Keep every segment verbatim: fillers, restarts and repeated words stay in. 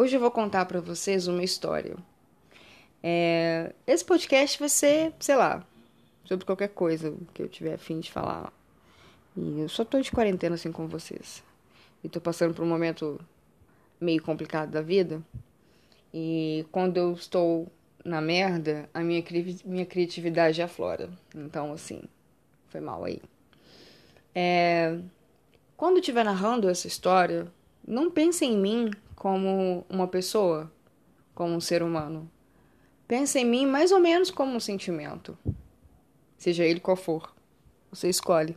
Hoje eu vou contar para vocês uma história. É, esse podcast vai ser, sei lá, sobre qualquer coisa que eu tiver a fim de falar. E eu só tô de quarentena assim com vocês. E tô passando por um momento meio complicado da vida. E quando eu estou na merda, a minha, cri- minha criatividade aflora. Então, assim, foi mal aí. É, quando eu estiver narrando essa história, não pensem em mim como uma pessoa, como um ser humano. Pensem em mim mais ou menos como um sentimento. Seja ele qual for, você escolhe.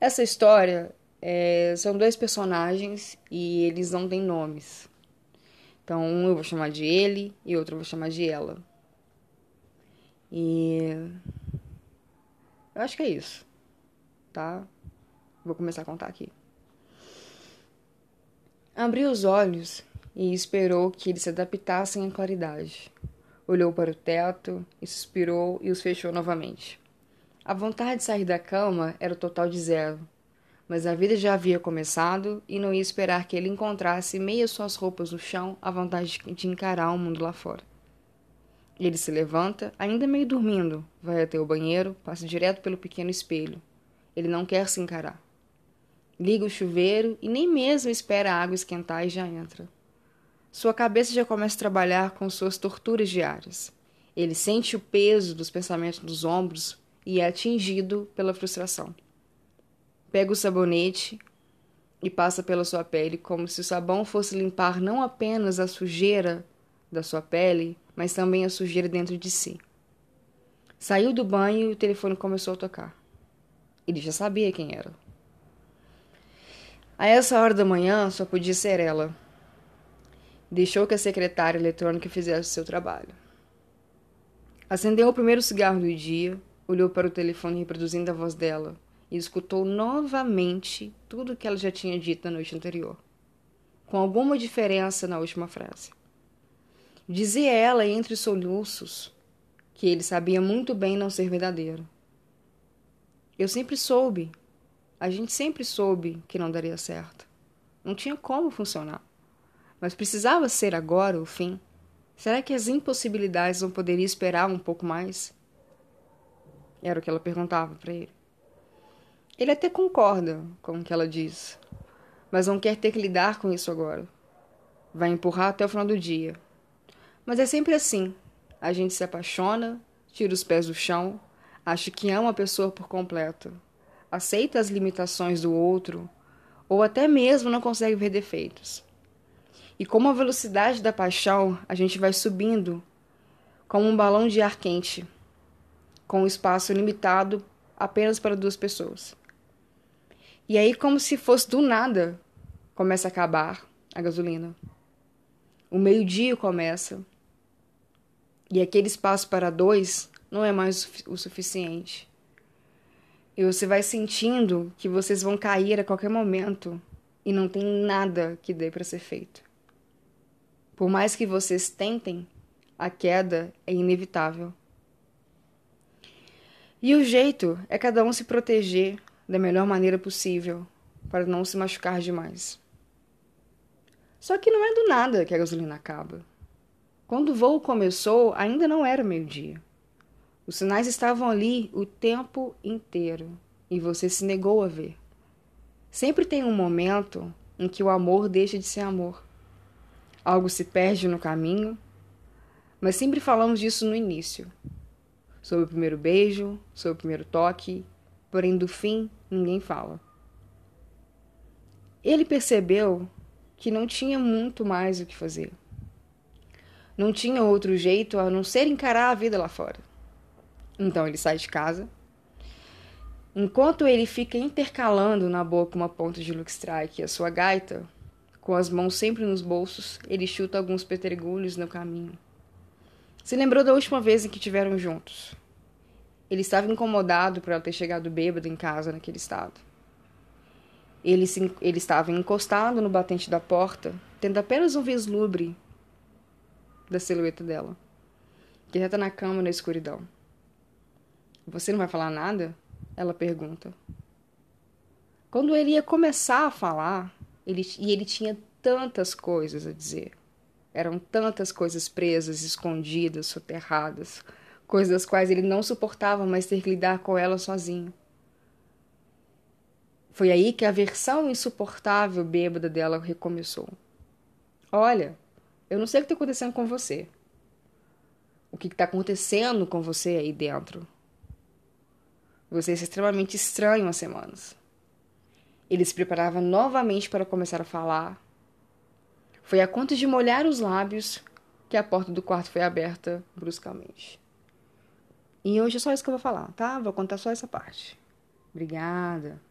Essa história é, são dois personagens e eles não têm nomes. Então, um eu vou chamar de ele e outro eu vou chamar de ela. E eu acho que é isso, tá? Vou começar a contar aqui. Abriu os olhos e esperou que eles se adaptassem à claridade. Olhou para o teto e suspirou e os fechou novamente. A vontade de sair da cama era o total de zero, mas a vida já havia começado e não ia esperar que ele encontrasse meio suas roupas no chão a vontade de encarar o mundo lá fora. Ele se levanta, ainda meio dormindo, vai até o banheiro, passa direto pelo pequeno espelho. Ele não quer se encarar. Liga o chuveiro e nem mesmo espera a água esquentar e já entra. Sua cabeça já começa a trabalhar com suas torturas diárias. Ele sente o peso dos pensamentos nos ombros e é atingido pela frustração. Pega o sabonete e passa pela sua pele como se o sabão fosse limpar não apenas a sujeira da sua pele, mas também a sujeira dentro de si. Saiu do banho e o telefone começou a tocar. Ele já sabia quem era. A essa hora da manhã só podia ser ela. Deixou que a secretária eletrônica fizesse o seu trabalho. Acendeu o primeiro cigarro do dia, olhou para o telefone reproduzindo a voz dela e escutou novamente tudo o que ela já tinha dito na noite anterior, com alguma diferença na última frase. Dizia ela entre soluços que ele sabia muito bem não ser verdadeiro. Eu sempre soube, a gente sempre soube que não daria certo. Não tinha como funcionar. Mas precisava ser agora o fim? Será que as impossibilidades não poderiam esperar um pouco mais? Era o que ela perguntava para ele. Ele até concorda com o que ela diz, mas não quer ter que lidar com isso agora. Vai empurrar até o final do dia. Mas é sempre assim. A gente se apaixona, tira os pés do chão, acha que ama a pessoa por completo, aceita as limitações do outro, ou até mesmo não consegue ver defeitos. E como a velocidade da paixão, a gente vai subindo como um balão de ar quente, com um espaço limitado apenas para duas pessoas. E aí, como se fosse do nada, começa a acabar a gasolina. O meio-dia começa. E aquele espaço para dois não é mais o suficiente. E você vai sentindo que vocês vão cair a qualquer momento e não tem nada que dê para ser feito. Por mais que vocês tentem, a queda é inevitável. E o jeito é cada um se proteger da melhor maneira possível para não se machucar demais. Só que não é do nada que a gasolina acaba. Quando o voo começou, ainda não era meio-dia. Os sinais estavam ali o tempo inteiro e você se negou a ver. Sempre tem um momento em que o amor deixa de ser amor. Algo se perde no caminho, mas sempre falamos disso no início. Sobre o primeiro beijo, sobre o primeiro toque, porém do fim ninguém fala. Ele percebeu que não tinha muito mais o que fazer. Não tinha outro jeito a não ser encarar a vida lá fora. Então ele sai de casa. Enquanto ele fica intercalando na boca uma ponta de luxtrack e a sua gaita, com as mãos sempre nos bolsos, ele chuta alguns pedregulhos no caminho. Se lembrou da última vez em que estiveram juntos. Ele estava incomodado por ela ter chegado bêbada em casa naquele estado. Ele, se, ele estava encostado no batente da porta, tendo apenas um vislumbre da silhueta dela, que já está na cama na escuridão. Você não vai falar nada? Ela pergunta. Quando ele ia começar a falar, ele, e ele tinha tantas coisas a dizer. Eram tantas coisas presas, escondidas, soterradas, coisas das quais ele não suportava mais ter que lidar com elas sozinho. Foi aí que a versão insuportável bêbada dela recomeçou. Olha, eu não sei o que está acontecendo com você. O que está acontecendo com você aí dentro? Você é extremamente estranho há semanas. Ele se preparava novamente para começar a falar. Foi a conta de molhar os lábios que a porta do quarto foi aberta bruscamente. E hoje é só isso que eu vou falar, tá? Vou contar só essa parte. Obrigada.